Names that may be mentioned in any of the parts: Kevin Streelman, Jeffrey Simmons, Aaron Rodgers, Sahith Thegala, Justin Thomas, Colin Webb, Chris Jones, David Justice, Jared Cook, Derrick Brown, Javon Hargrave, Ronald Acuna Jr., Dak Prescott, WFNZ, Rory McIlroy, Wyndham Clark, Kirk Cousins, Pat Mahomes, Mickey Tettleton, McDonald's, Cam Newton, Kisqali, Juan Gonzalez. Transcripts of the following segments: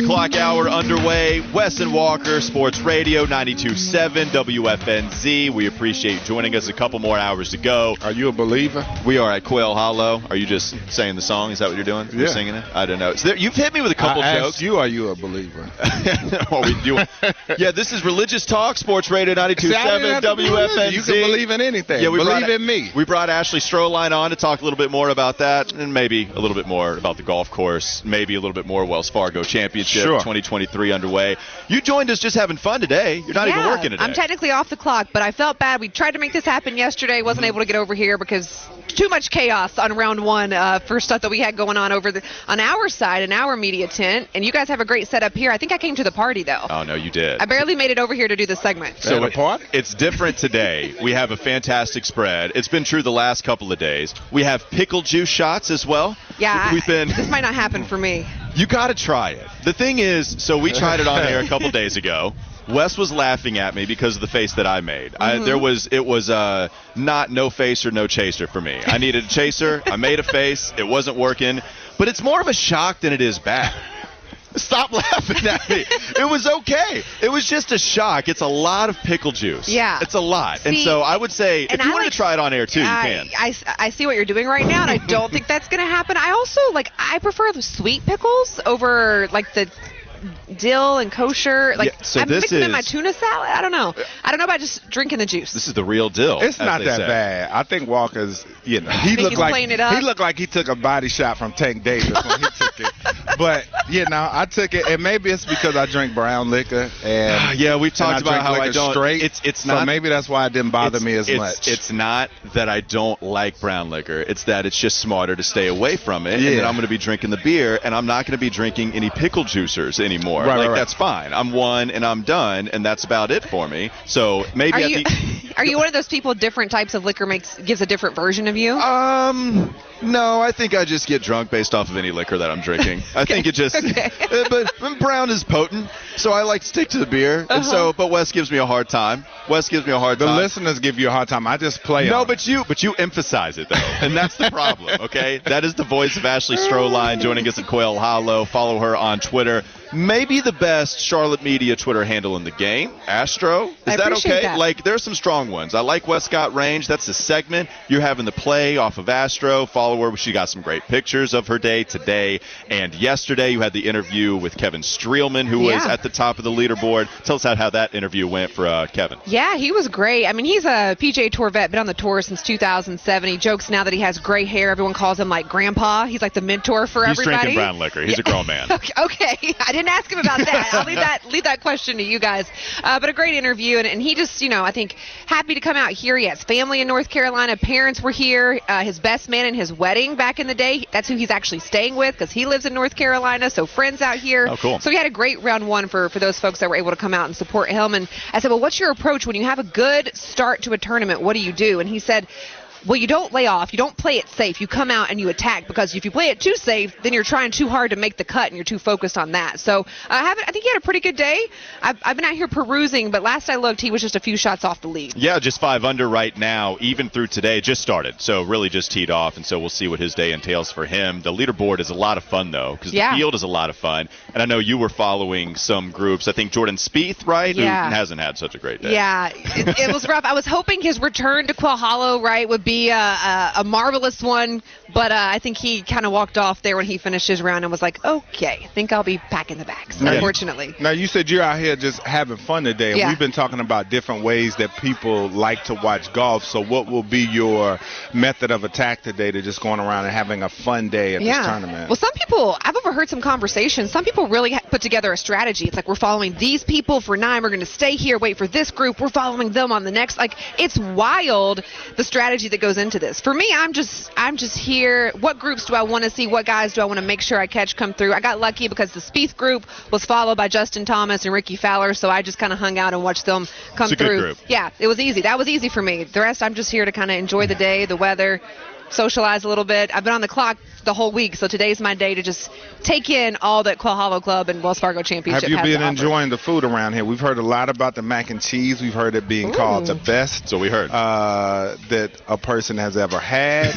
O'clock hour underway. Weston Walker, Sports Radio 92.7 WFNZ. We appreciate joining us. A couple more hours to go. Are you a believer? We are at Quail Hollow. Are you just saying the song? Is that what you're doing? Yeah. You're singing it? I don't know. So you've hit me with a couple jokes. Asked you, are you a believer? Are we doing? Yeah, this is Religious Talk, Sports Radio 92.7 WFNZ. You can believe in anything. Yeah, believe in me. We brought Ashley Stroehlein on to talk a little bit more about that, and maybe a little bit more about the golf course, maybe a little bit more Wells Fargo Championship. Sure. 2023 underway. You joined us just having fun today. You're not even working today. I'm technically off the clock, but I felt bad. We tried to make this happen yesterday. Wasn't able to get over here because too much chaos on round one for stuff that we had going on over on our side in our media tent. And you guys have a great setup here. I think I came to the party, though. Oh, no, you did. I barely made it over here to do the segment. So it's different today. We have a fantastic spread. It's been true the last couple of days. We have pickle juice shots as well. Yeah, this might not happen for me. You got to try it. The thing is, so we tried it on air a couple days ago. Wes was laughing at me because of the face that I made. Mm-hmm. It was not no face or no chaser for me. I needed a chaser. I made a face. It wasn't working. But it's more of a shock than it is bad. Stop laughing at me. It was okay. It was just a shock. It's a lot of pickle juice. Yeah. It's a lot. See, and so I would say, if you want to try it on air, too, you can. I see what you're doing right now, and I don't think that's going to happen. I also, I prefer the sweet pickles over, the dill and kosher. So I'm mixing in my tuna salad. I don't know. I don't know about just drinking the juice. This is the real dill. It's not that bad. I think Walker's, he looked like he took a body shot from Tank Davis when he took it. But, I took it, and maybe it's because I drink brown liquor. And yeah, we've talked about how I don't. It's not. So maybe that's why it didn't bother me as much. It's not that I don't like brown liquor. It's that it's just smarter to stay away from it. Yeah. And then I'm going to be drinking the beer, and I'm not going to be drinking any pickle juicers anymore. Right. That's fine. I'm one, and I'm done, and that's about it for me. So maybe are you one of those people? Different types of liquor gives a different version of you. No, I think I just get drunk based off of any liquor that I'm drinking. I think it just, but brown is potent, so I like to stick to the beer. Uh-huh. And so, but Wes gives me a hard time. The listeners give you a hard time. I just play it. No, but you emphasize it, though, and that's the problem, okay? That is the voice of Ashley Stroehlein joining us at Quail Hollow. Follow her on Twitter. Maybe the best Charlotte media Twitter handle in the game, Astro. Is that okay? That. There's some strong ones. I like Westcott Range. That's the segment. You're having the play off of Astro. Follow her. She got some great pictures of her day today and yesterday. You had the interview with Kevin Streelman, who was at the top of the leaderboard. Tell us how that interview went for Kevin. Yeah, he was great. I mean, he's a PGA Tour vet, been on the tour since 2007. He jokes now that he has gray hair. Everyone calls him Grandpa. He's the mentor for everybody. He's drinking brown liquor. He's a grown man. Okay. I didn't ask him about that. I'll leave that question to you guys. But a great interview, and he just, I think happy to come out here. He has family in North Carolina. Parents were here. His best man and his wedding back in the day, that's who he's actually staying with because he lives in North Carolina, so friends out here. Oh, cool. So he had a great round one for those folks that were able to come out and support him. And I said, well, what's your approach when you have a good start to a tournament? What do you do? And he said, well, you don't lay off. You don't play it safe. You come out and you attack, because if you play it too safe, then you're trying too hard to make the cut and you're too focused on that. So I think he had a pretty good day. I've been out here perusing, but last I looked, he was just a few shots off the lead. Yeah, just 5 under right now, even through today. Just started, so really just teed off, and so we'll see what his day entails for him. The leaderboard is a lot of fun, though, because the field is a lot of fun. And I know you were following some groups. I think Jordan Spieth, right? Yeah. Who hasn't had such a great day. Yeah, it was rough. I was hoping his return to Quail Hollow, right, would be be a marvelous one, but I think he kind of walked off there when he finished his round and was like, okay, I think I'll be packing the bags, unfortunately. Now, you said you're out here just having fun today. Yeah. We've been talking about different ways that people like to watch golf, so what will be your method of attack today to just going around and having a fun day at this tournament? Well, some people, I've overheard some conversations, some people really put together a strategy. It's like, we're following these people for 9, we're going to stay here, wait for this group, we're following them on the next. Like, it's wild, the strategy that goes into this. For me, I'm just here. What groups do I want to see? What guys do I want to make sure I catch come through? I got lucky because the Spieth group was followed by Justin Thomas and Ricky Fowler, so I just kind of hung out and watched them come through. It's a good group. Yeah, it was easy. That was easy for me. The rest, I'm just here to kind of enjoy the day, the weather, socialize a little bit. I've been on the clock the whole week, so today's my day to just take in all that Quail Hollow Club and Wells Fargo Championship has to offer. Have you been enjoying the food around here? We've heard a lot about the mac and cheese. We've heard it being called the best. So we heard that a person has ever had.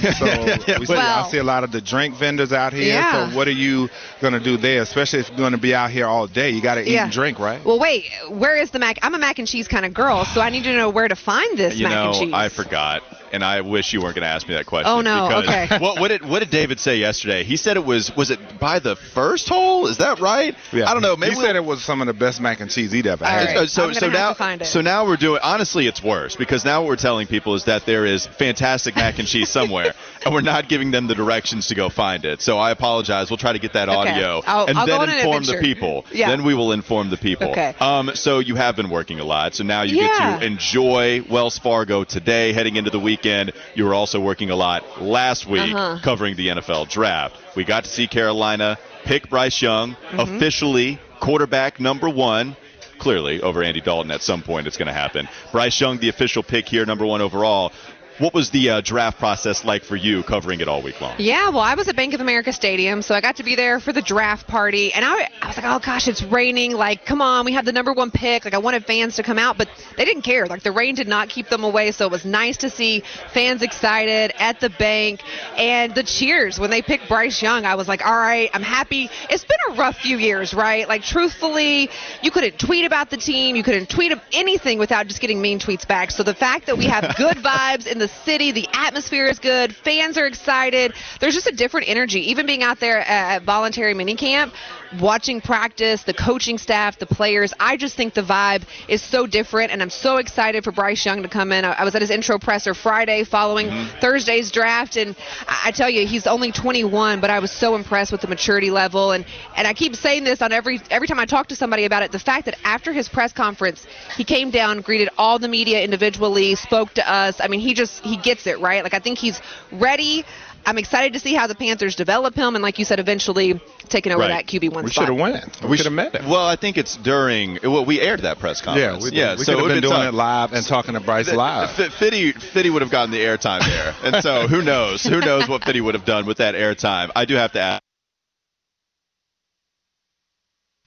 So I see a lot of the drink vendors out here. Yeah. So what are you going to do there, especially if you're going to be out here all day? You got to eat and drink, right? Well, wait, where is the mac? I'm a mac and cheese kind of girl, so I need to know where to find this mac and cheese. I forgot. And I wish you weren't going to ask me that question. Oh, no. Because okay. What did David say yesterday? He said it was it by the first hole? Is that right? Yeah. I don't know. Maybe he said it was some of the best mac and cheese he'd ever had. Right. So now we're doing, honestly, it's worse, because now what we're telling people is that there is fantastic mac and cheese somewhere, and we're not giving them the directions to go find it. So I apologize. We'll try to get that audio and then inform the people. Yeah. Then we will inform the people. Okay. So you have been working a lot. So now you get to enjoy Wells Fargo today, heading into the weekend. You were also working a lot last week covering the NFL draft. We got to see Carolina pick Bryce Young, officially quarterback #1. Clearly, over Andy Dalton at some point, it's going to happen. Bryce Young, the official pick here, #1 overall. What was the draft process like for you covering it all week long? Yeah, well, I was at Bank of America Stadium, so I got to be there for the draft party. And I was like, oh, gosh, it's raining. Like, come on, we have the #1 pick. Like, I wanted fans to come out, but they didn't care. Like, the rain did not keep them away, so it was nice to see fans excited at the bank. And the cheers when they picked Bryce Young, I was like, all right, I'm happy. It's been a rough few years, right? Like, truthfully, you couldn't tweet about the team. You couldn't tweet anything without just getting mean tweets back. So the fact that we have good vibes in the city, the atmosphere is good, fans are excited, there's just a different energy. Even being out there at voluntary minicamp, watching practice, the coaching staff, the players, I just think the vibe is so different, and I'm so excited for Bryce Young to come in. I was at his intro presser Friday following Thursday's draft, and I tell you, he's only 21, but I was so impressed with the maturity level, and I keep saying this on every time I talk to somebody about it, the fact that after his press conference, he came down, greeted all the media individually, spoke to us. I mean, he gets it, right? Like, I think he's ready. I'm excited to see how the Panthers develop him, and like you said, eventually taking over that QB1 spot. We should have won it. We should have met him. Well, I think it's during – well, we aired that press conference. Yeah, we so could have been doing it live and talking to Bryce live. Fitty would have gotten the airtime there, and so who knows? Who knows what Fitty would have done with that airtime? I do have to ask.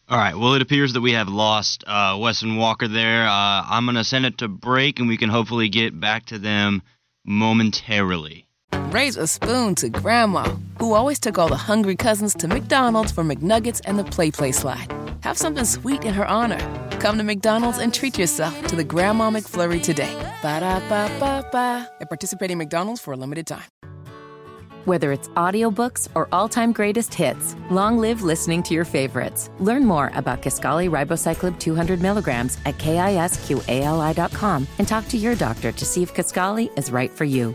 All right, well, it appears that we have lost Wesson Walker there. I'm going to send it to break, and we can hopefully get back to them momentarily. Raise a spoon to Grandma, who always took all the hungry cousins to McDonald's for McNuggets and the Play Slide. Have something sweet in her honor. Come to McDonald's and treat yourself to the Grandma McFlurry today. Ba-da-ba-ba-ba. At participating McDonald's for a limited time. Whether it's audiobooks or all-time greatest hits, long live listening to your favorites. Learn more about Kisqali Ribocyclib 200 milligrams at KISQALI.com and talk to your doctor to see if Kisqali is right for you.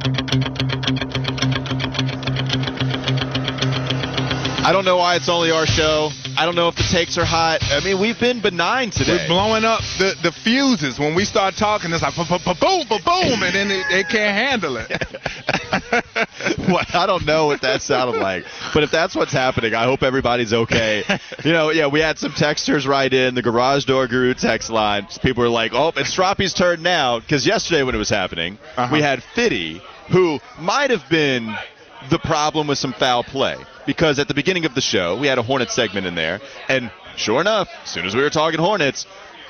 I don't know why it's only our show. I don't know if the takes are hot. I mean, we've been benign today. We're blowing up the fuses. When we start talking, it's like boom, boom, boom, and then they can't handle it. Well, I don't know what that sounded like, but if that's what's happening, I hope everybody's okay. You know, yeah, we had some texters write in the Garage Door Guru text line. People were like, oh, it's Stroppi's turn now, because yesterday when it was happening, we had Fitty, who might have been the problem with some foul play, because at the beginning of the show, we had a Hornets segment in there, and sure enough, as soon as we were talking Hornets,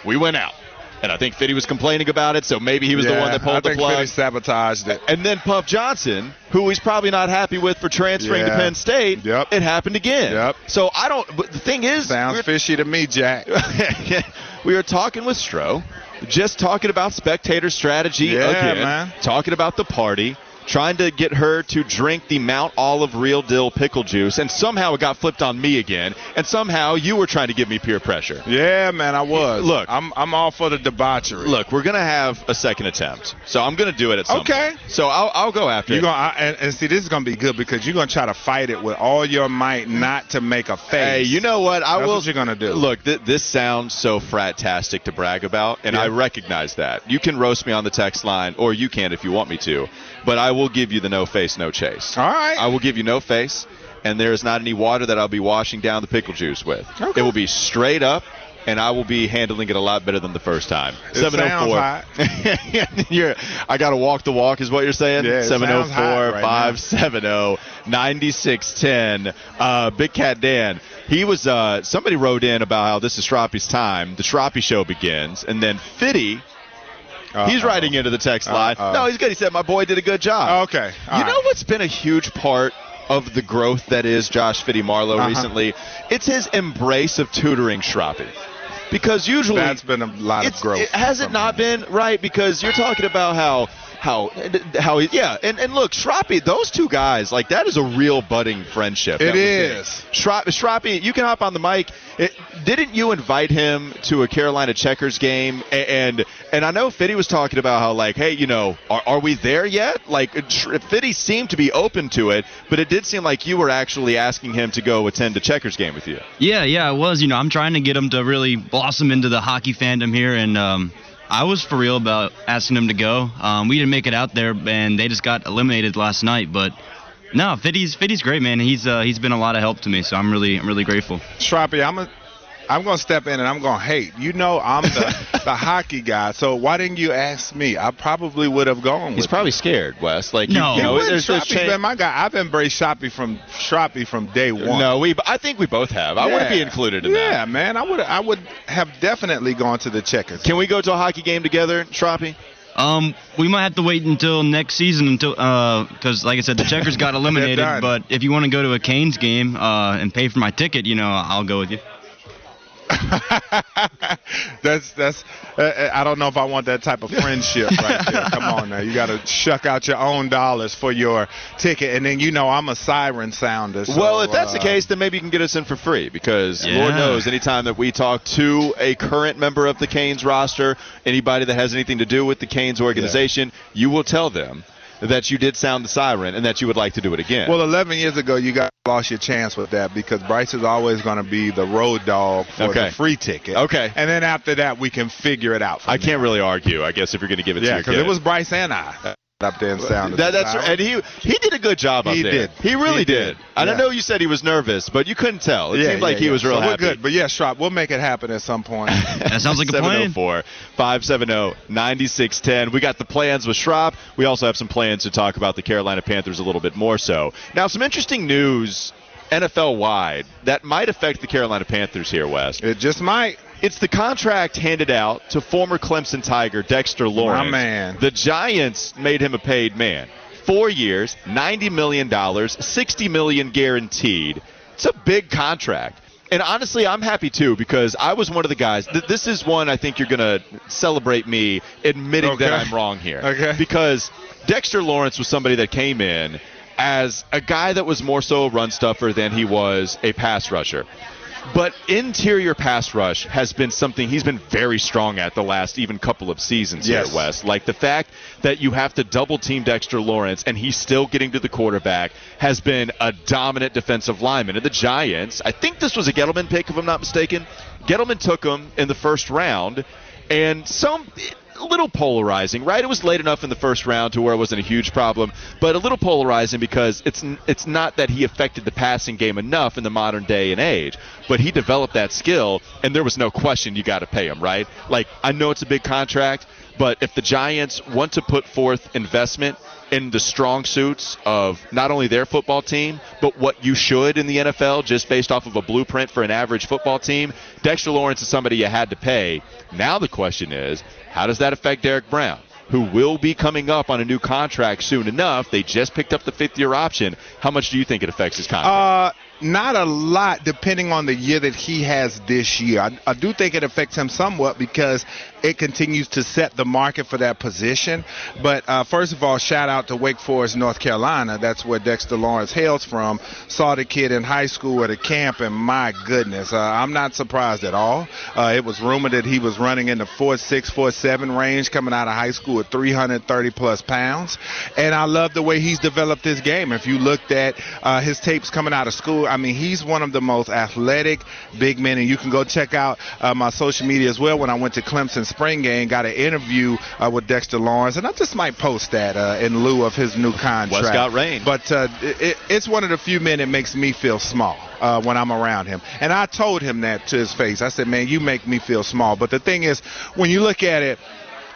we went out. And I think Fitty was complaining about it, so maybe he was the one that pulled the plug. I think Fitty sabotaged it. And then Puff Johnson, who he's probably not happy with for transferring to Penn State, it happened again. So I don't – the thing is – Sounds fishy to me, Jack. We were talking with Stroh, just talking about spectator strategy again, talking about the party, trying to get her to drink the Mount Olive Real Dill pickle juice, and somehow it got flipped on me again, and somehow you were trying to give me peer pressure. Yeah, man, I was. Look, I'm all for the debauchery. Look, we're going to have a second attempt, so I'm going to do it at some point. So I'll go after it. And see, this is going to be good because you're going to try to fight it with all your might not to make a face. Hey, you know what? That's what you're going to do. Look, this sounds so frat-tastic to brag about, and I recognize that. You can roast me on the text line, or you can if you want me to, but I will give you the no face, no chase. All right. I will give you no face, and there is not any water that I'll be washing down the pickle juice with. Okay. It will be straight up, and I will be handling it a lot better than the first time. It 704. Sounds hot. I got to walk the walk is what you're saying? Yeah, 704-570-9610. Big Cat Dan, he was somebody wrote in about how this is Shroppi's time. The Shroppy Show begins, and then Fitty. He's writing into the text line. No, he's good. He said, my boy did a good job. Okay. You know what's been a huge part of the growth that is Josh Fitty-Marlowe recently? It's his embrace of tutoring Schroppy. Because usually... That's been a lot of growth. Has it not been, right? Because you're talking about how look, Schroppy, those two guys, like, that is a real budding friendship. It is. Schroppy, you can hop on the mic. Didn't you invite him to a Carolina Checkers game? And I know Fitty was talking about how, like, hey, you know, are we there yet? Like, Fitty seemed to be open to it, but it did seem like you were actually asking him to go attend a Checkers game with you. Yeah, I was. You know, I'm trying to get him to really blossom into the hockey fandom here, and I was for real about asking him to go. We didn't make it out there, and they just got eliminated last night. But no, Fitty's great, man. He's been a lot of help to me, so I'm really grateful. Shroppy, I'm gonna step in and I'm gonna hate. You know, I'm the hockey guy, so why didn't you ask me? I probably would have gone. He's probably scared, Wes. Like, no, you know, Shroppy's been my guy. I've embraced Shroppy from day one. No, I think we both have. I want to be included in that. Yeah, man, I would have definitely gone to the Checkers. Can we go to a hockey game together, Shroppy? We might have to wait until next season because, like I said, the Checkers got eliminated. But if you want to go to a Canes game and pay for my ticket, you know, I'll go with you. I don't know if I want that type of friendship right there. Come on now, you got to shuck out your own dollars for your ticket, and then you know I'm a siren sounder. So, well, if that's the case, then maybe you can get us in for free because Lord knows anytime that we talk to a current member of the Canes roster, anybody that has anything to do with the Canes organization, you will tell them that you did sound the siren and that you would like to do it again. Well, 11 years ago, you got lost your chance with that because Bryce is always going to be the road dog for the free ticket. Okay. And then after that, we can figure it out. I can't really argue, I guess, if you're going to give it to your kid. Yeah, because it was Bryce and I up there and sounded. That's right. And he did a good job up there. He did. He really did. I don't know, you said he was nervous, but you couldn't tell. It seemed like he was real happy. We're good. But, yeah, Schropp, we'll make it happen at some point. That sounds like a plan. 704-570-9610. We got the plans with Schropp. We also have some plans to talk about the Carolina Panthers a little bit more so. Now, some interesting news NFL-wide that might affect the Carolina Panthers here, Wes. It just might. It's the contract handed out to former Clemson Tiger Dexter Lawrence. My man. The Giants made him a paid man. 4 years, $90 million, $60 million guaranteed. It's a big contract. And honestly, I'm happy too because I was one of the guys. This is one I think you're going to celebrate me admitting that I'm wrong here. Okay. Because Dexter Lawrence was somebody that came in as a guy that was more so a run stuffer than he was a pass rusher. But interior pass rush has been something he's been very strong at the last even couple of seasons here, Wes. Like the fact that you have to double team Dexter Lawrence and he's still getting to the quarterback has been a dominant defensive lineman. And the Giants, I think this was a Gettleman pick if I'm not mistaken. Gettleman took him in the first round. and some a little polarizing, right? It was late enough in the first round to where it wasn't a huge problem, but a little polarizing because it's not that he affected the passing game enough in the modern day and age, but he developed that skill, and there was no question you got to pay him, right? Like, I know it's a big contract, but if the Giants want to put forth investment in the strong suits of not only their football team, but what you should in the NFL just based off of a blueprint for an average football team, Dexter Lawrence is somebody you had to pay. Now the question is, how does that affect Derrick Brown, who will be coming up on a new contract soon enough? They just picked up the fifth-year option. How much do you think it affects his contract? Not a lot, depending on the year that he has this year. I do think it affects him somewhat because it continues to set the market for that position. But first of all, shout out to Wake Forest, North Carolina. That's where Dexter Lawrence hails from. Saw the kid in high school at a camp, and my goodness, I'm not surprised at all. It was rumored that he was running in the 4'6", 4'7" range coming out of high school at 330-plus pounds. And I love the way he's developed his game. If you looked at his tapes coming out of school, I mean, he's one of the most athletic big men, and you can go check out my social media as well. When I went to Clemson spring game, got an interview with Dexter Lawrence, and I just might post that in lieu of his new contract. Westcott Range. But it's one of the few men that makes me feel small when I'm around him. And I told him that to his face. I said, man, you make me feel small. But the thing is, when you look at it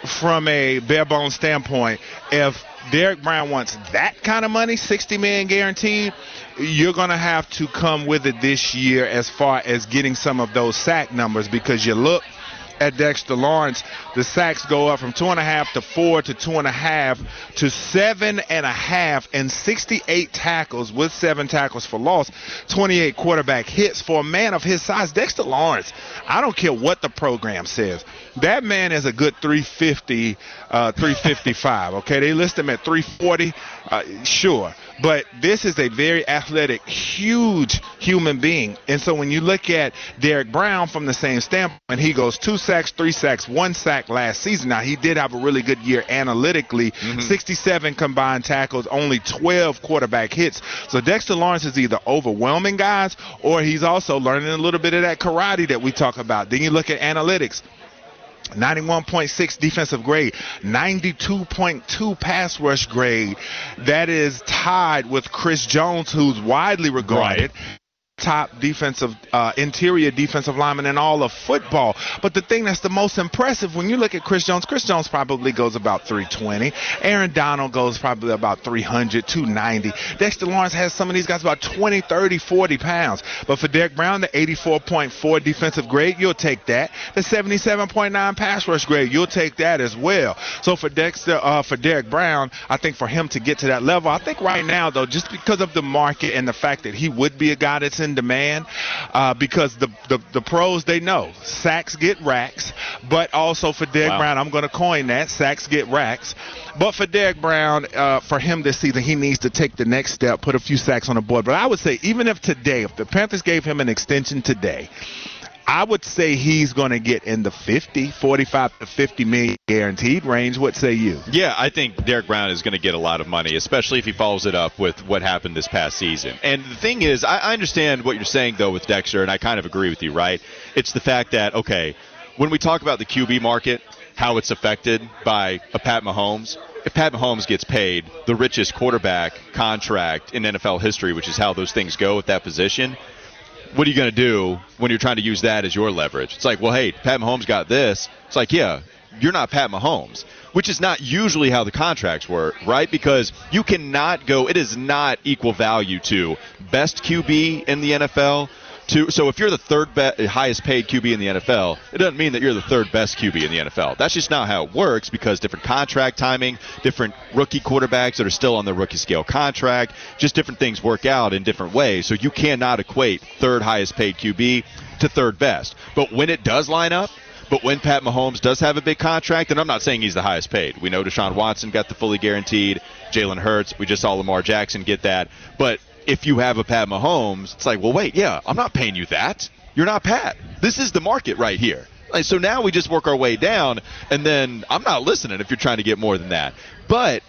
from a bare-bones standpoint, if Derrick Brown wants that kind of money, $60 million guaranteed, you're going to have to come with it this year as far as getting some of those sack numbers, because you look at Dexter Lawrence, the sacks go up from 2.5 to 4 to 2.5 to 7.5, and 68 tackles with 7 tackles for loss, 28 quarterback hits. For a man of his size, Dexter Lawrence, I don't care what the program says, that man is a good 350, 355, okay? They list him at 340, sure. But this is a very athletic, huge human being. And so when you look at Derrick Brown from the same standpoint, he goes 2 sacks, 3 sacks, 1 sack last season. Now, he did have a really good year analytically, 67 combined tackles, only 12 quarterback hits. So Dexter Lawrence is either overwhelming guys, or he's also learning a little bit of that karate that we talk about. Then you look at analytics. 91.6 defensive grade, 92.2 pass rush grade. That is tied with Chris Jones, who's widely regarded top defensive, interior defensive lineman in all of football. But the thing that's the most impressive, when you look at Chris Jones probably goes about 320. Aaron Donald goes probably about 300, 290. Dexter Lawrence has some of these guys about 20, 30, 40 pounds. But for Derrick Brown, the 84.4 defensive grade, you'll take that. The 77.9 pass rush grade, you'll take that as well. So for Derrick Brown, I think for him to get to that level, I think right now, though, just because of the market and the fact that he would be a guy that's in demand, because the pros, they know sacks get racks. But also for Derrick Brown, I'm going to coin that, sacks get racks. But for Derrick Brown, for him this season, he needs to take the next step, put a few sacks on the board. But I would say, even if today, if the Panthers gave him an extension today, I would say he's going to get in the 45 to 50 million guaranteed range. What say you? Yeah, I think Derrick Brown is going to get a lot of money, especially if he follows it up with what happened this past season. And the thing is, I understand what you're saying, though, with Dexter, and I kind of agree with you, right? It's the fact that, okay, when we talk about the QB market, how it's affected by a Pat Mahomes, if Pat Mahomes gets paid the richest quarterback contract in NFL history, which is how those things go at that position, what are you going to do when you're trying to use that as your leverage? It's like, well, hey, Pat Mahomes got this. It's like, yeah, you're not Pat Mahomes, which is not usually how the contracts work, right? Because you cannot go, it is not equal value to best QB in the NFL. So if you're the highest paid QB in the NFL, it doesn't mean that you're the third best QB in the NFL. That's just not how it works, because different contract timing, different rookie quarterbacks that are still on their rookie scale contract, just different things work out in different ways. So you cannot equate third highest paid QB to third best. But when it does line up, but when Pat Mahomes does have a big contract, and I'm not saying he's the highest paid. We know Deshaun Watson got the fully guaranteed, Jalen Hurts, we just saw Lamar Jackson get that. But if you have a Pat Mahomes, it's like, well, wait, yeah, I'm not paying you that. You're not Pat. This is the market right here. Like, so now we just work our way down, and then I'm not listening if you're trying to get more than that. But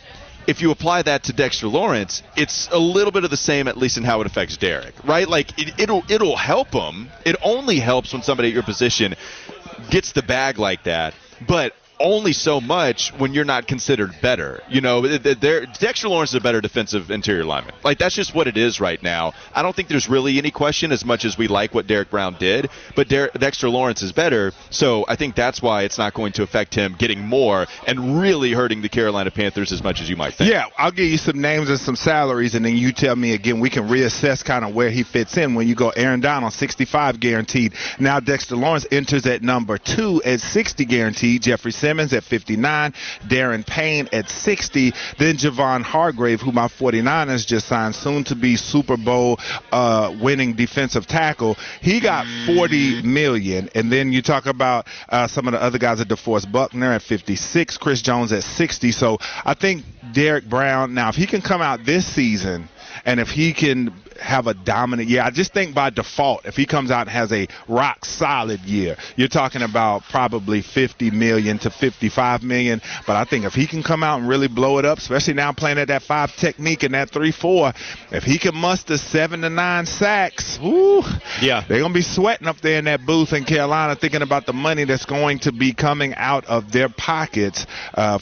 if you apply that to Dexter Lawrence, it's a little bit of the same, at least in how it affects Derrick, right? Like, it'll help him. It only helps when somebody at your position gets the bag like that. but only so much when you're not considered better. You know, Dexter Lawrence is a better defensive interior lineman. Like, that's just what it is right now. I don't think there's really any question, as much as we like what Derrick Brown did, but Dexter Lawrence is better. So I think that's why it's not going to affect him getting more and really hurting the Carolina Panthers as much as you might think. Yeah, I'll give you some names and some salaries, and then you tell me again. We can reassess kind of where he fits in. When you go Aaron Donald, 65 guaranteed. Now Dexter Lawrence enters at number 2 at 60 guaranteed. Jeffrey Simmons at 59, Darren Payne at 60, then Javon Hargrave, who my 49ers just signed, soon to be Super Bowl winning defensive tackle. He got $40 million. And then you talk about some of the other guys at DeForest Buckner at 56, Chris Jones at 60. So I think Derrick Brown, now if he can come out this season and if he can have a dominant year, I just think by default, if he comes out and has a rock solid year, you're talking about probably $50 million to $55 million. But I think if he can come out and really blow it up, especially now playing at that 5 technique and that 3-4, if he can muster 7 to 9 sacks, woo, yeah, they're gonna be sweating up there in that booth in Carolina, thinking about the money that's going to be coming out of their pockets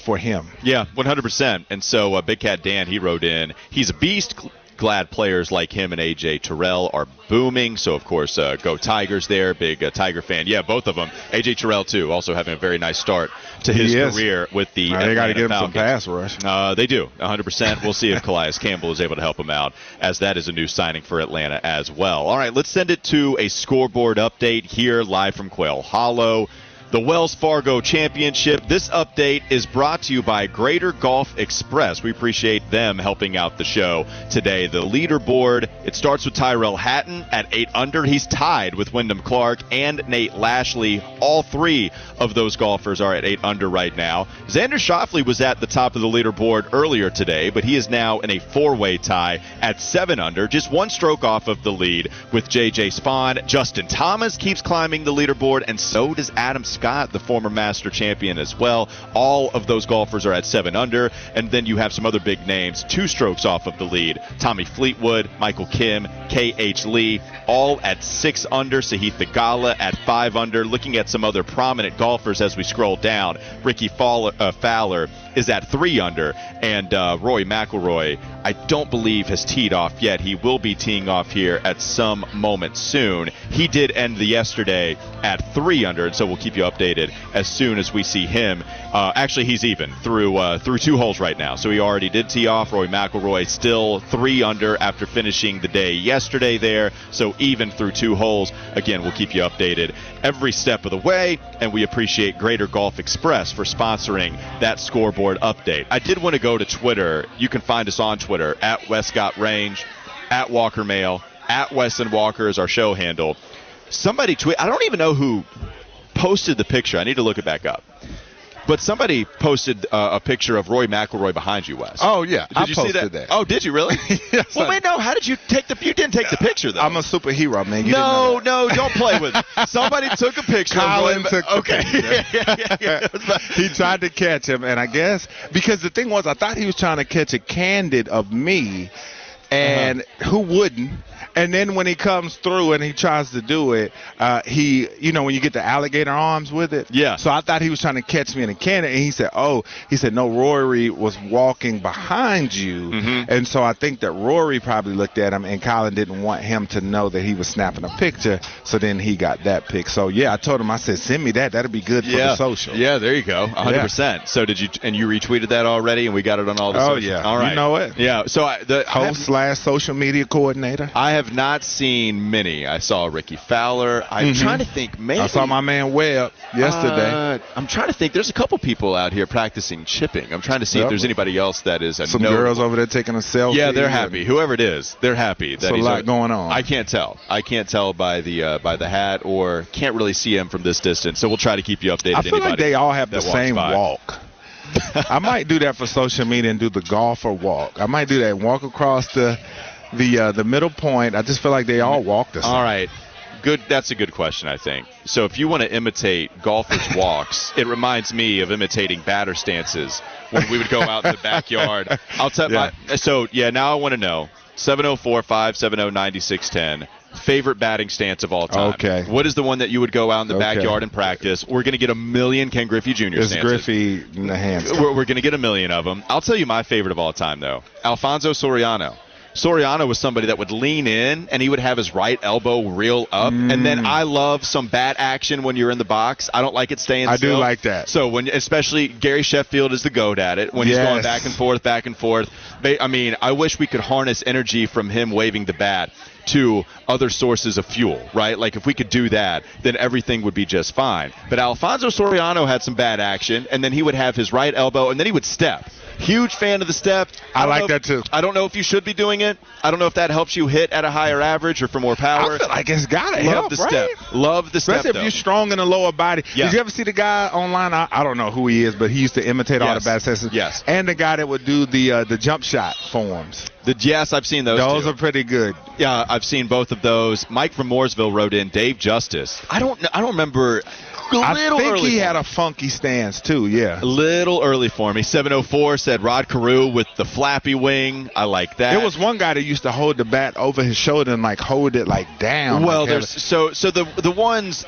for him. Yeah, 100%. And so Big Cat Dan, he wrote in, he's a beast. Glad players like him and AJ Terrell are booming. So, of course, go Tigers there. Big Tiger fan. Yeah, both of them. AJ Terrell, too, also having a very nice start to his career with the Atlanta Falcons. They got to give him some pass rush. They do, 100%. We'll see if Calais Campbell is able to help him out, as that is a new signing for Atlanta as well. All right, let's send it to a scoreboard update here live from Quail Hollow. The Wells Fargo Championship. This update is brought to you by Greater Golf Express. We appreciate them helping out the show today. The leaderboard, it starts with Tyrell Hatton at 8 under. He's tied with Wyndham Clark and Nate Lashley. All three of those golfers are at 8 under right now. Xander Schauffele was at the top of the leaderboard earlier today, but he is now in a 4-way tie at 7 under, just 1 stroke off of the lead with J.J. Spaun. Justin Thomas keeps climbing the leaderboard, and so does Adam Scott, the former master champion as well. All of those golfers are at 7 under. And then you have some other big names, 2 strokes off of the lead. Tommy Fleetwood, Michael Kim, K.H. Lee, all at 6 under. Sahith Thegala at 5 under. Looking at some other prominent golfers as we scroll down, Ricky Fowler is at 3 under. And Rory McIlroy, I don't believe, has teed off yet. He will be teeing off here at some moment soon. He did end the yesterday at 3 under, and so we'll keep you updated as soon as we see him. Actually, he's even through 2 holes right now, so he already did tee off. Rory McIlroy still 3 under after finishing the day yesterday there, so even through 2 holes. Again, we'll keep you updated every step of the way, and we appreciate Greater Golf Express for sponsoring that scoreboard update. I did want to go to Twitter. You can find us on Twitter at Westcott Range, at Walker Mail, at Weston Walker is our show handle. Somebody tweet, I don't even know who posted the picture. I need to look it back up. But somebody posted a picture of Roy McIlroy behind you, Wes. Oh, yeah. Did you see that? Oh, did you really? Yes, well, wait, no. How did you take the – you didn't take the picture, though. I'm a superhero, man. No, don't play with it. Somebody took a picture. Colin took the picture. Yeah. He tried to catch him, and I guess – because the thing was, I thought he was trying to catch a candid of me, and who wouldn't? And then when he comes through and he tries to do it, he, you know, when you get the alligator arms with it. Yeah. So I thought he was trying to catch me in a cannon. And he said, no, Rory was walking behind you. Mm-hmm. And so I think that Rory probably looked at him, and Colin didn't want him to know that he was snapping a picture. So then he got that pic. So, yeah, I told him, I said, send me that. That'll be good for the social. Yeah, there you go. 100%. Yeah. So did you, and you retweeted that already, and we got it on all the socials? Oh, yeah. All right. You know it. Yeah. So Host/social media coordinator. I have not seen many. I saw Ricky Fowler. I'm trying to think, maybe. I saw my man Webb yesterday. I'm trying to think. There's a couple people out here practicing chipping. I'm trying to see if there's anybody else that is a Some girls over there taking a selfie. Yeah, they're happy. Whoever it is, they're happy. There's a lot going on. I can't tell. I can't tell by the hat, or can't really see him from this distance. So we'll try to keep you updated. I feel like they all have the same walk. I might do that for social media and do the golfer walk. I might do that and walk across the middle point. I just feel like they all walk the same. All right. Good. That's a good question, I think. So if you want to imitate golfers' walks, it reminds me of imitating batter stances when we would go out in the backyard. Now I want to know, 704-570-9610. Favorite batting stance of all time. Okay. What is the one that you would go out in the backyard and practice? We're going to get a million Ken Griffey Jr. stances. Griffey in the hands. We're going to get a million of them. I'll tell you my favorite of all time, though. Alfonso Soriano. Soriano was somebody that would lean in, and he would have his right elbow reel up. And then I love some bat action when you're in the box. I don't like it staying still. I do like that. So when, especially Gary Sheffield is the goat at it when he's going back and forth. I mean, I wish we could harness energy from him waving the bat to other sources of fuel, right? Like if we could do that, then everything would be just fine. But Alfonso Soriano had some bad action, and then he would have his right elbow, and then he would step. Huge fan of the step. I like that too. I don't know if you should be doing it. I don't know if that helps you hit at a higher average or for more power. I feel like it's got to help, right? Love the step. Love the step, especially if you're strong in the lower body. Yeah. Did you ever see the guy online? I don't know who he is, but he used to imitate all the bat sets. Yes. And the guy that would do the jump shot forms. Yes, I've seen those. Those are pretty good. Yeah, I've seen both of those. Mike from Mooresville wrote in Dave Justice. I don't remember. I think he had a funky stance too. Yeah, a little early for me. 704 said Rod Carew with the flappy wing. I like that. There was one guy that used to hold the bat over his shoulder and like hold it like down. Well, like there's so the ones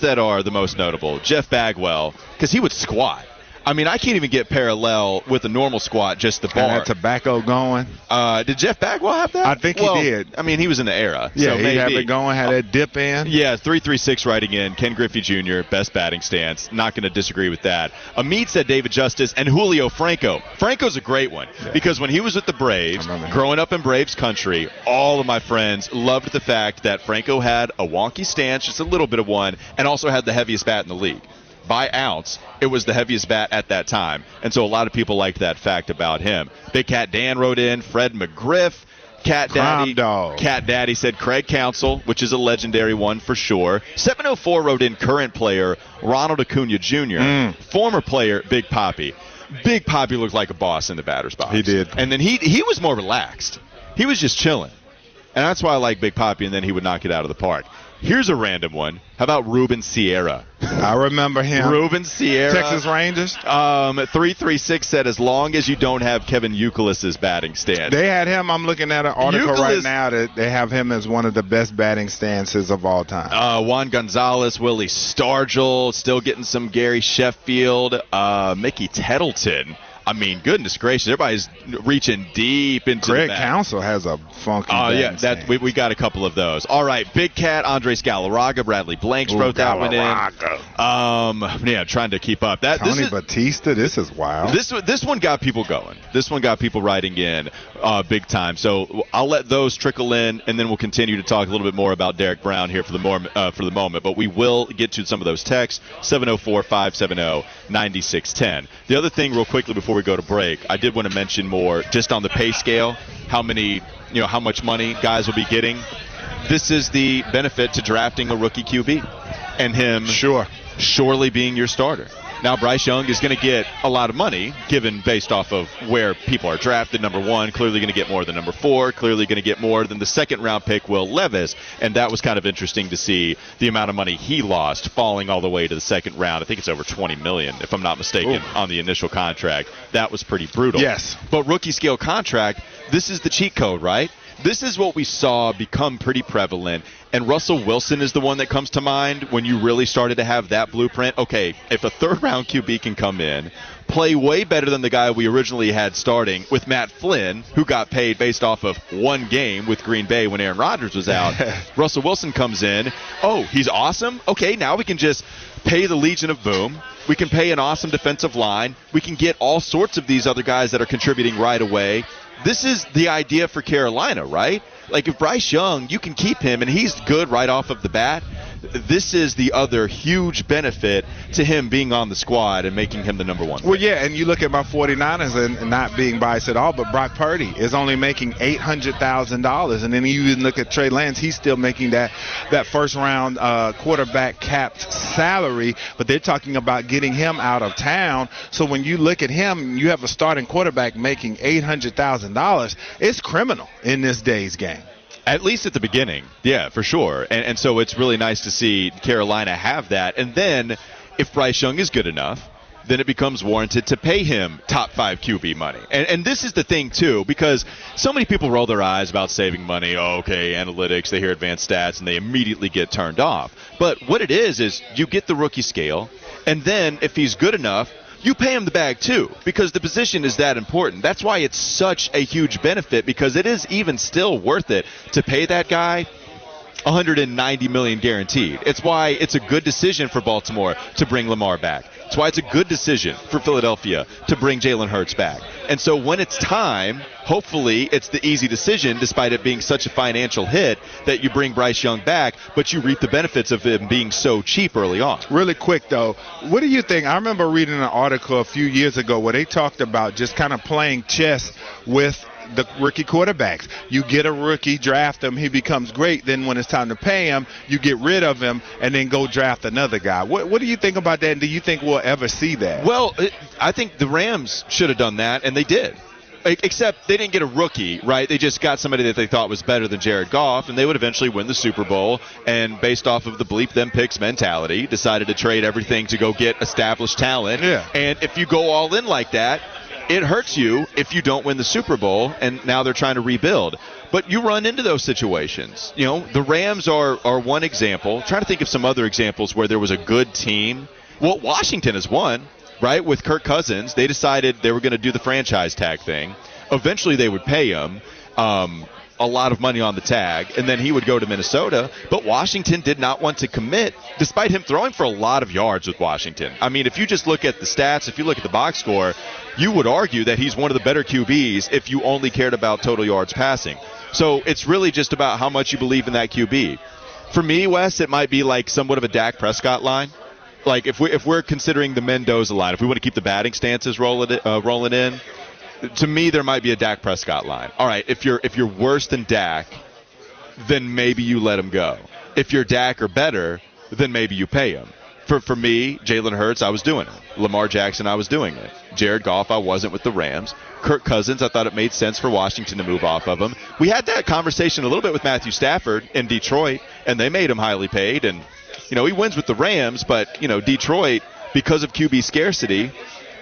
that are the most notable. Jeff Bagwell, because he would squat. I mean, I can't even get parallel with a normal squat, just the bar. And that tobacco going. Did Jeff Bagwell have that? I think he did. I mean, he was in the era. Yeah, so he had it going, had that dip in. Yeah, 336 writing in. Ken Griffey Jr., best batting stance. Not going to disagree with that. Amit said David Justice and Julio Franco. Franco's a great one because when he was with the Braves, growing up in Braves country, all of my friends loved the fact that Franco had a wonky stance, just a little bit of one, and also had the heaviest bat in the league. By ounce, it was the heaviest bat at that time. And so a lot of people liked that fact about him. Big Cat Dan wrote in, Fred McGriff. Cat Daddy said Craig Counsell, which is a legendary one for sure. 704 wrote in current player Ronald Acuna Jr., former player Big Papi. Big Papi looked like a boss in the batter's box. He did. And then he was more relaxed. He was just chilling. And that's why I like Big Papi, and then he would knock it out of the park. Here's a random one. How about Ruben Sierra? I remember him. Ruben Sierra. Texas Rangers. 336 said, as long as you don't have Kevin Youkilis's batting stance. They had him. I'm looking at an article right now that they have him as one of the best batting stances of all time. Juan Gonzalez, Willie Stargell, still getting some Gary Sheffield, Mickey Tettleton. I mean, goodness gracious, everybody's reaching deep into that. Craig Counsell has a funky we got a couple of those. All right, Big Cat, Andres Galarraga, Bradley Blanks wrote that one in. Trying to keep up. Batista, this is wild. This one got people going. This one got people writing in big time. So I'll let those trickle in, and then we'll continue to talk a little bit more about Derrick Brown here for the moment. But we will get to some of those texts, 704-570-9610. The other thing real quickly before we go to break, I did want to mention more just on the pay scale, how much money guys will be getting. This is the benefit to drafting a rookie QB and him surely being your starter. Now Bryce Young is going to get a lot of money given based off of where people are drafted. Number one, clearly going to get more than number four, clearly going to get more than the second round pick, Will Levis. And that was kind of interesting to see the amount of money he lost falling all the way to the second round. I think it's over $20 million, if I'm not mistaken, on the initial contract. That was pretty brutal. Yes. But rookie scale contract, this is the cheat code, right? This is what we saw become pretty prevalent, and Russell Wilson is the one that comes to mind when you really started to have that blueprint. Okay, if a third-round QB can come in, play way better than the guy we originally had starting with Matt Flynn, who got paid based off of one game with Green Bay when Aaron Rodgers was out. Russell Wilson comes in. Oh, he's awesome? Okay, now we can just pay the Legion of Boom. We can pay an awesome defensive line. We can get all sorts of these other guys that are contributing right away. This is the idea for Carolina, right? Like if Bryce Young, you can keep him, and he's good right off of the bat. This is the other huge benefit to him being on the squad and making him the number one pick. Well, yeah, and you look at my 49ers and not being biased at all, but Brock Purdy is only making $800,000. And then you even look at Trey Lance, he's still making that first-round quarterback capped salary, but they're talking about getting him out of town. So when you look at him, you have a starting quarterback making $800,000. It's criminal in this day's game. At least at the beginning, yeah, for sure. And so it's really nice to see Carolina have that. And then if Bryce Young is good enough, then it becomes warranted to pay him top five QB money. And this is the thing, too, because so many people roll their eyes about saving money. Oh, okay, analytics, they hear advanced stats, and they immediately get turned off. But what it is you get the rookie scale, and then if he's good enough, you pay him the bag, too, because the position is that important. That's why it's such a huge benefit, because it is even still worth it to pay that guy $190 million guaranteed. It's why it's a good decision for Baltimore to bring Lamar back. It's why it's a good decision for Philadelphia to bring Jalen Hurts back. And so when it's time, hopefully it's the easy decision, despite it being such a financial hit, that you bring Bryce Young back, but you reap the benefits of him being so cheap early on. Really quick, though, what do you think? I remember reading an article a few years ago where they talked about just kind of playing chess with the rookie quarterbacks. You get a rookie, draft him, he becomes great. Then when it's time to pay him, you get rid of him and then go draft another guy. What do you think about that? And do you think we'll ever see that? Well, I think the Rams should have done that, and they did. Except they didn't get a rookie, right? They just got somebody that they thought was better than Jared Goff, and they would eventually win the Super Bowl, and based off of the bleep them picks mentality, decided to trade everything to go get established talent. Yeah. And if you go all in like that, it hurts you if you don't win the Super Bowl, and now they're trying to rebuild. But you run into those situations. You know, the Rams are one example. I'm trying to think of some other examples where there was a good team. Well, Washington is one, right, with Kirk Cousins. They decided they were going to do the franchise tag thing. Eventually they would pay him a lot of money on the tag, and then he would go to Minnesota. But Washington did not want to commit, despite him throwing for a lot of yards with Washington. I mean, if you just look at the stats, if you look at the box score, you would argue that he's one of the better QBs if you only cared about total yards passing. So it's really just about how much you believe in that QB. For me, Wes, it might be like somewhat of a Dak Prescott line. Like if we're considering the Mendoza line, if we want to keep the batting stances rolling in, to me there might be a Dak Prescott line. All right, if you're worse than Dak, then maybe you let him go. If you're Dak or better, then maybe you pay him. For me, Jalen Hurts, I was doing it. Lamar Jackson, I was doing it. Jared Goff, I wasn't with the Rams. Kirk Cousins, I thought it made sense for Washington to move off of him. We had that conversation a little bit with Matthew Stafford in Detroit, and they made him highly paid. And, you know, he wins with the Rams, but, you know, Detroit, because of QB scarcity,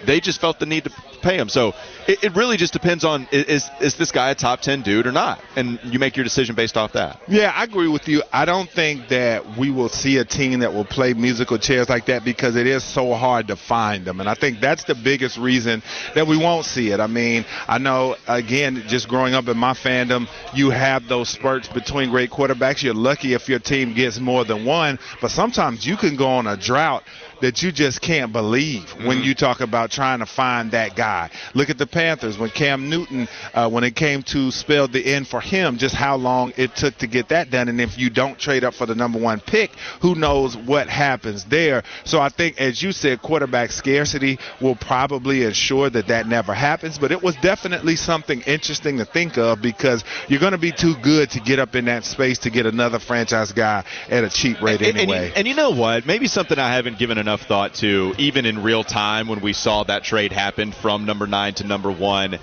they just felt the need to pay him. So it really just depends on is this guy a top 10 dude or not? And you make your decision based off that. Yeah, I agree with you. I don't think that we will see a team that will play musical chairs like that because it is so hard to find them. And I think that's the biggest reason that we won't see it. I mean, I know, again, just growing up in my fandom, you have those spurts between great quarterbacks. You're lucky if your team gets more than one. But sometimes you can go on a drought that you just can't believe when you talk about trying to find that guy. Look at the Panthers when Cam Newton, when it came to spell the end for him, just how long it took to get that done. And if you don't trade up for the number one pick, who knows what happens there. So I think, as you said, quarterback scarcity will probably ensure that that never happens. But it was definitely something interesting to think of because you're going to be too good to get up in that space to get another franchise guy at a cheap rate anyway. And you know what? Maybe something I haven't given enough thought to, even in real time when we saw that trade happen from number 9 to number 1,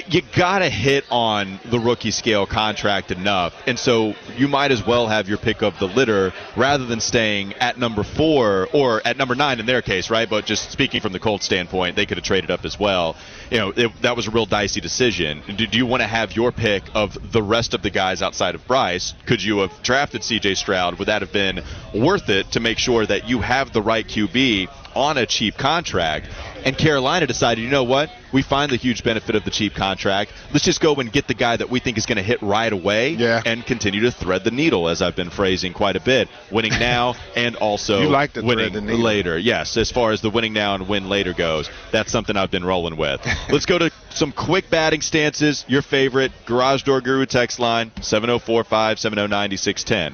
you gotta hit on the rookie scale contract enough, and so you might as well have your pick of the litter rather than staying at number 4 or at number 9 in their case, right? But just speaking from the Colts standpoint, they could have traded up as well. You know, that was a real dicey decision. Do you want to have your pick of the rest of the guys outside of Bryce? Could you have drafted C.J. Stroud? Would that have been worth it to make sure that you have the right QB on a cheap contract? And Carolina decided, you know what? We find the huge benefit of the cheap contract. Let's just go and get the guy that we think is going to hit right away and continue to thread the needle, as I've been phrasing quite a bit. Winning now and also winning later. Yes, as far as the winning now and win later goes, that's something I've been rolling with. Let's go to some quick batting stances. Your favorite Garage Door Guru text line, 7045-709-610.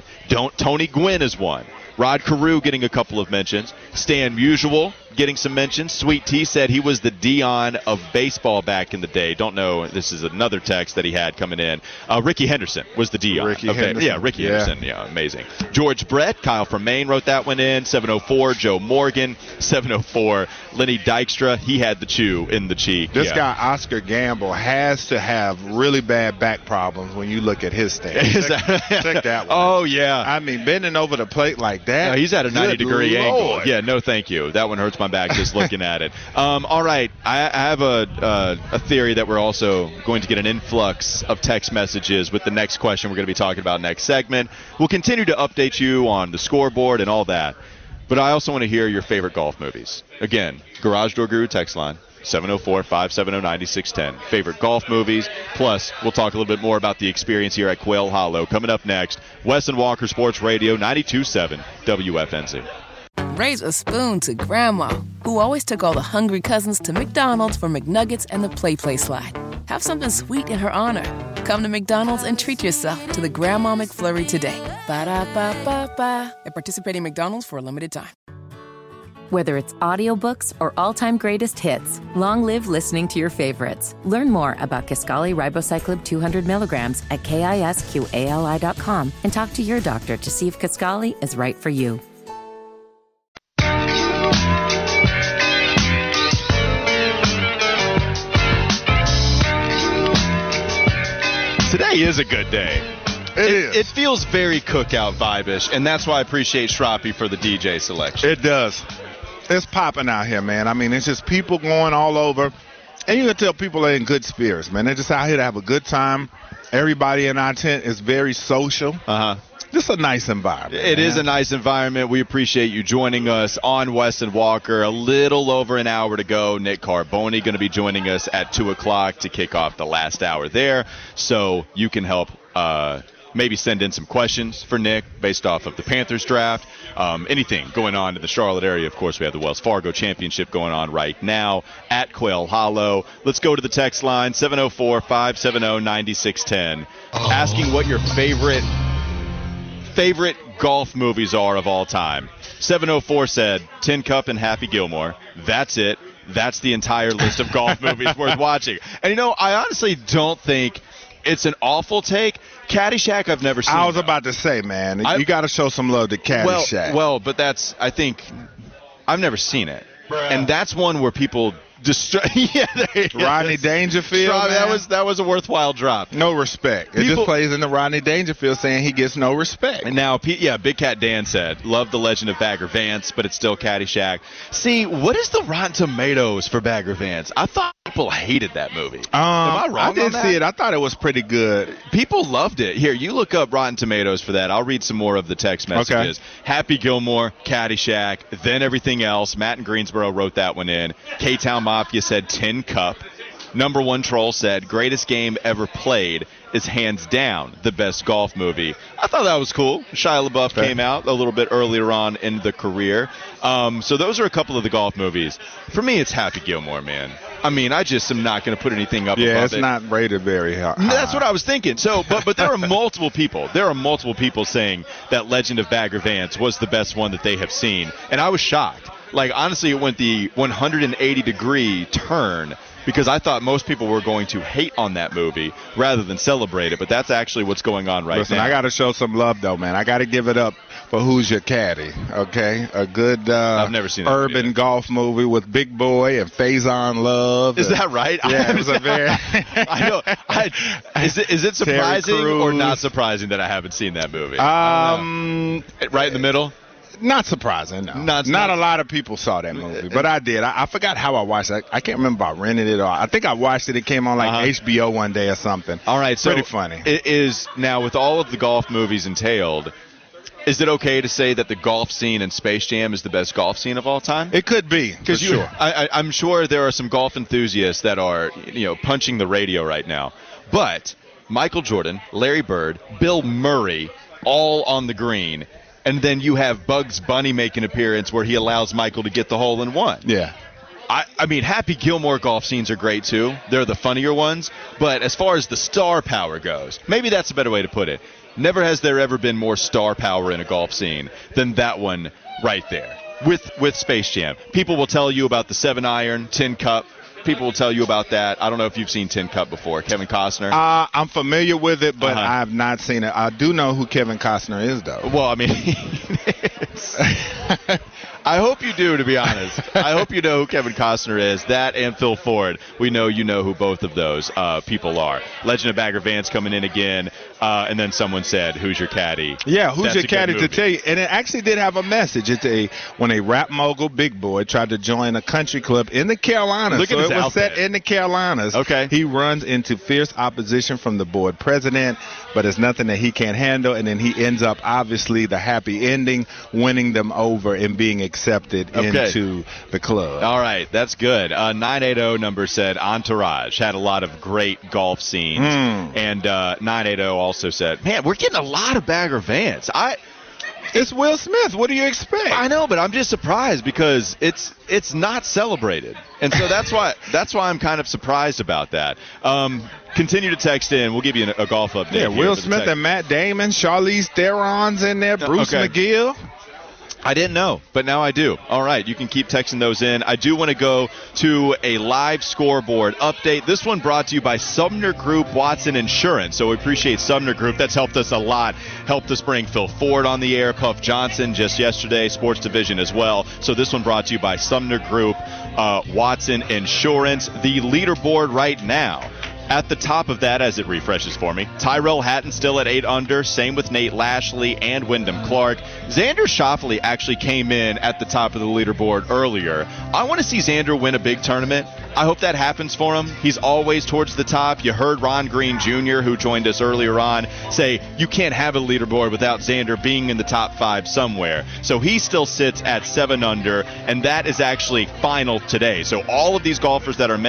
Tony Gwynn is one. Rod Carew getting a couple of mentions. Stan Musial getting some mentions. Sweet T said he was the Dion of baseball back in the day. Don't know. This is another text that he had coming in. Ricky Henderson was the Dion. Ricky Henderson. Yeah, amazing. George Brett, Kyle from Maine wrote that one in. 704, Joe Morgan. 704, Lenny Dykstra. He had the chew in the cheek. This guy, Oscar Gamble, has to have really bad back problems when you look at his stance. Check that one. Oh, yeah. I mean, bending over the plate like that. No, he's at a 90-degree angle. Yeah, no thank you. That one hurts my my back just looking at it. All right, I have a theory that we're also going to get an influx of text messages with the next question we're going to be talking about next segment. We'll continue to update you on the scoreboard and all that, but I also want to hear your favorite golf movies. Again, Garage Door Guru text line. 704-570-9610. Favorite golf movies. Plus, we'll talk a little bit more about the experience here at Quail Hollow. Coming up next, Wes and Walker Sports Radio, 92.7 WFNZ. Raise a spoon to Grandma, who always took all the hungry cousins to McDonald's for McNuggets and the Play Slide. Have something sweet in her honor. Come to McDonald's and treat yourself to the Grandma McFlurry today. Ba-da-ba-ba-ba. And participate in McDonald's for a limited time. Whether it's audiobooks or all-time greatest hits, long live listening to your favorites. Learn more about Kisqali Ribocyclib 200 milligrams at KISQALI.com and talk to your doctor to see if Kisqali is right for you. Today is a good day. It feels very cookout vibe-ish, and that's why I appreciate Shroppy for the DJ selection. It does. It's popping out here, man. I mean, it's just people going all over. And you can tell people are in good spirits, man. They're just out here to have a good time. Everybody in our tent is very social. Uh-huh. Just a nice environment. It is a nice environment. We appreciate you joining us on West and Walker. A little over an hour to go. Nick Carboni going to be joining us at 2 o'clock to kick off the last hour there. So you can help maybe send in some questions for Nick based off of the Panthers draft. Anything going on in the Charlotte area. Of course, we have the Wells Fargo Championship going on right now at Quail Hollow. Let's go to the text line, 704-570-9610. Oh. Asking what your favorite golf movies are of all time. 704 said, Tin Cup and Happy Gilmore. That's it. That's the entire list of golf movies worth watching. And, you know, I honestly don't think it's an awful take. Caddyshack, I've never seen. I was about to say, man, you got to show some love to Caddyshack. Well, but that's, I think, I've never seen it. Bruh. And that's one where people destroy. Yeah, Rodney Dangerfield. That was a worthwhile drop. No respect. It just plays into Rodney Dangerfield saying he gets no respect. And now, Big Cat Dan said, love The Legend of Bagger Vance, but it's still Caddyshack. See, what is the Rotten Tomatoes for Bagger Vance? I thought people hated that movie. Am I wrong? I did see it. I thought it was pretty good. People loved it. Here, you look up Rotten Tomatoes for that. I'll read some more of the text messages. Okay. Happy Gilmore, Caddyshack, then everything else. Matt in Greensboro wrote that one in. K-Town Mafia said Tin Cup. Number One Troll said greatest game ever played is hands down the best golf movie. I thought that was cool. Shia LaBeouf came out a little bit earlier on in the career. So those are a couple of the golf movies. For me, it's Happy Gilmore, man. I mean, I just am not going to put anything up above it. Yeah, it's not rated very high. That's what I was thinking. So, but there are multiple people. There are multiple people saying that Legend of Bagger Vance was the best one that they have seen. And I was shocked. Like, honestly, it went the 180-degree turn because I thought most people were going to hate on that movie rather than celebrate it. But that's actually what's going on right now. Listen, I got to show some love, though, man. I got to give it up for Who's Your Caddy, okay? A good I've never seen urban golf movie with Big Boy and Faison Love. Is that right? Yeah, it was a very... I know. Is it surprising or not surprising that I haven't seen that movie? Right in the middle? Not surprising, no. Not a lot of people saw that movie, but I did. I forgot how I watched it. I can't remember if I rented it or I think I watched it. It came on like HBO one day or something. All right, so pretty funny. It is now with all of the golf movies entailed. Is it okay to say that the golf scene in Space Jam is the best golf scene of all time? It could be, for sure. I'm sure there are some golf enthusiasts that are, punching the radio right now. But Michael Jordan, Larry Bird, Bill Murray, all on the green. And then you have Bugs Bunny make an appearance where he allows Michael to get the hole in one. Yeah. I mean, Happy Gilmore golf scenes are great, too. They're the funnier ones. But as far as the star power goes, maybe that's a better way to put it. Never has there ever been more star power in a golf scene than that one right there with Space Jam. People will tell you about the 7-iron, Tin Cup. People will tell you about that. I don't know if you've seen Tin Cup before. Kevin Costner. I'm familiar with it, but I have not seen it. I do know who Kevin Costner is, though. Well, I mean, I hope you do, to be honest. I hope you know who Kevin Costner is. That and Phil Ford. We know you know who both of those people are. Legend of Bagger Vance coming in again. And then someone said, who's your caddy? Yeah, who's your caddy to tell you? And it actually did have a message. It's when a rap mogul, Big Boy, tried to join a country club in the Carolinas. Look at his outfit. So it was set in the Carolinas. Okay. He runs into fierce opposition from the board president, but it's nothing that he can't handle. And then he ends up, obviously, the happy ending, winning them over and being accepted into the club. All right, that's good. 980 number said Entourage had a lot of great golf scenes. And 980 also said, man, we're getting a lot of Bagger Vance. It's Will Smith. What do you expect? I know, but I'm just surprised because it's not celebrated. And so that's why I'm kind of surprised about that. Continue to text in. We'll give you a golf update. Yeah, Will Smith and Matt Damon, Charlize Theron's in there, Bruce McGill. I didn't know, but now I do. All right, you can keep texting those in. I do want to go to a live scoreboard update. This one brought to you by Sumner Group Watson Insurance. So we appreciate Sumner Group. That's helped us a lot. Helped us bring Phil Ford on the air, Puff Johnson just yesterday, Sports Division as well. So this one brought to you by Sumner Group Watson Insurance. The leaderboard right now. At the top of that, as it refreshes for me, Tyrell Hatton still at 8 under. Same with Nate Lashley and Wyndham Clark. Xander Schauffele actually came in at the top of the leaderboard earlier. I want to see Xander win a big tournament. I hope that happens for him. He's always towards the top. You heard Ron Green Jr., who joined us earlier on, say you can't have a leaderboard without Xander being in the top 5 somewhere. So he still sits at 7 under, and that is actually final today. So all of these golfers that I'm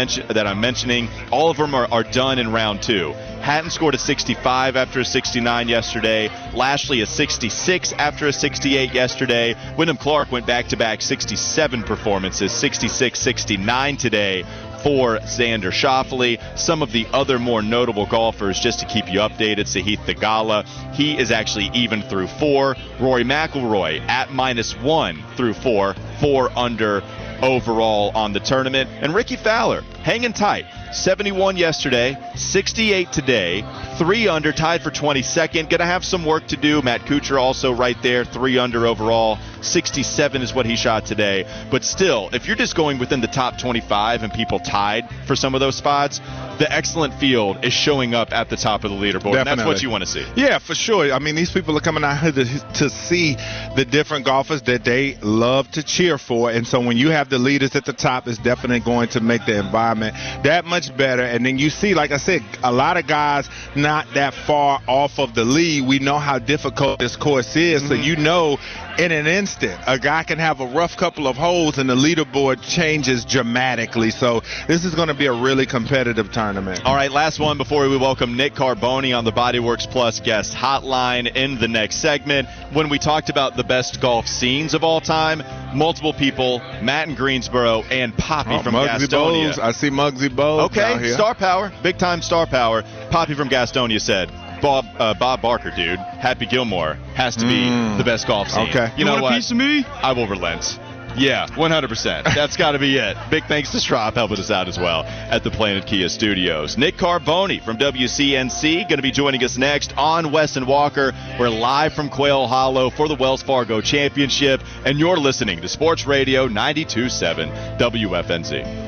mentioning, all of them are done in round 2. Hatton scored a 65 after a 69 yesterday. Lashley a 66 after a 68 yesterday. Wyndham Clark went back-to-back 67 performances, 66-69 today for Xander Schauffele. Some of the other more notable golfers, just to keep you updated, Sahith Thegala, he is actually even through 4. Rory McIlroy at -1 through 4, 4 under overall on the tournament. And Ricky Fowler hanging tight, 71 yesterday, 68 today, 3 under, tied for 22nd. Gonna have some work to do. Matt Kuchar also right there, 3 under overall, 67 is what he shot today. But still, if you're just going within the top 25 and people tied for some of those spots, the excellent field is showing up at the top of the leaderboard. Definitely. And that's what you want to see. Yeah, for sure. I mean, these people are coming out here to see the different golfers that they love to cheer for. And so when you have the leaders at the top, it's definitely going to make the environment that much better. And then you see, like I said, a lot of guys not that far off of the lead. We know how difficult this course is. So you know, in an instant, a guy can have a rough couple of holes and the leaderboard changes dramatically. So this is going to be a really competitive tournament. All right, last one before we welcome Nick Carboni on the Bodyworks Plus guest hotline in the next segment. When we talked about the best golf scenes of all time, multiple people, Matt in Greensboro and Poppy from Gastonia. Bowles. I see Muggsy Bowles. Okay, star power, big-time star power. Poppy from Gastonia said, Bob Barker, dude, Happy Gilmore has to be the best golf scene. Okay. You know what? A piece of me? I will relent. Yeah, 100%. That's got to be it. Big thanks to Strop helping us out as well at the Planet Kia Studios. Nick Carboni from WCNC going to be joining us next on Wes and Walker. We're live from Quail Hollow for the Wells Fargo Championship, and you're listening to Sports Radio 92.7 WFNZ.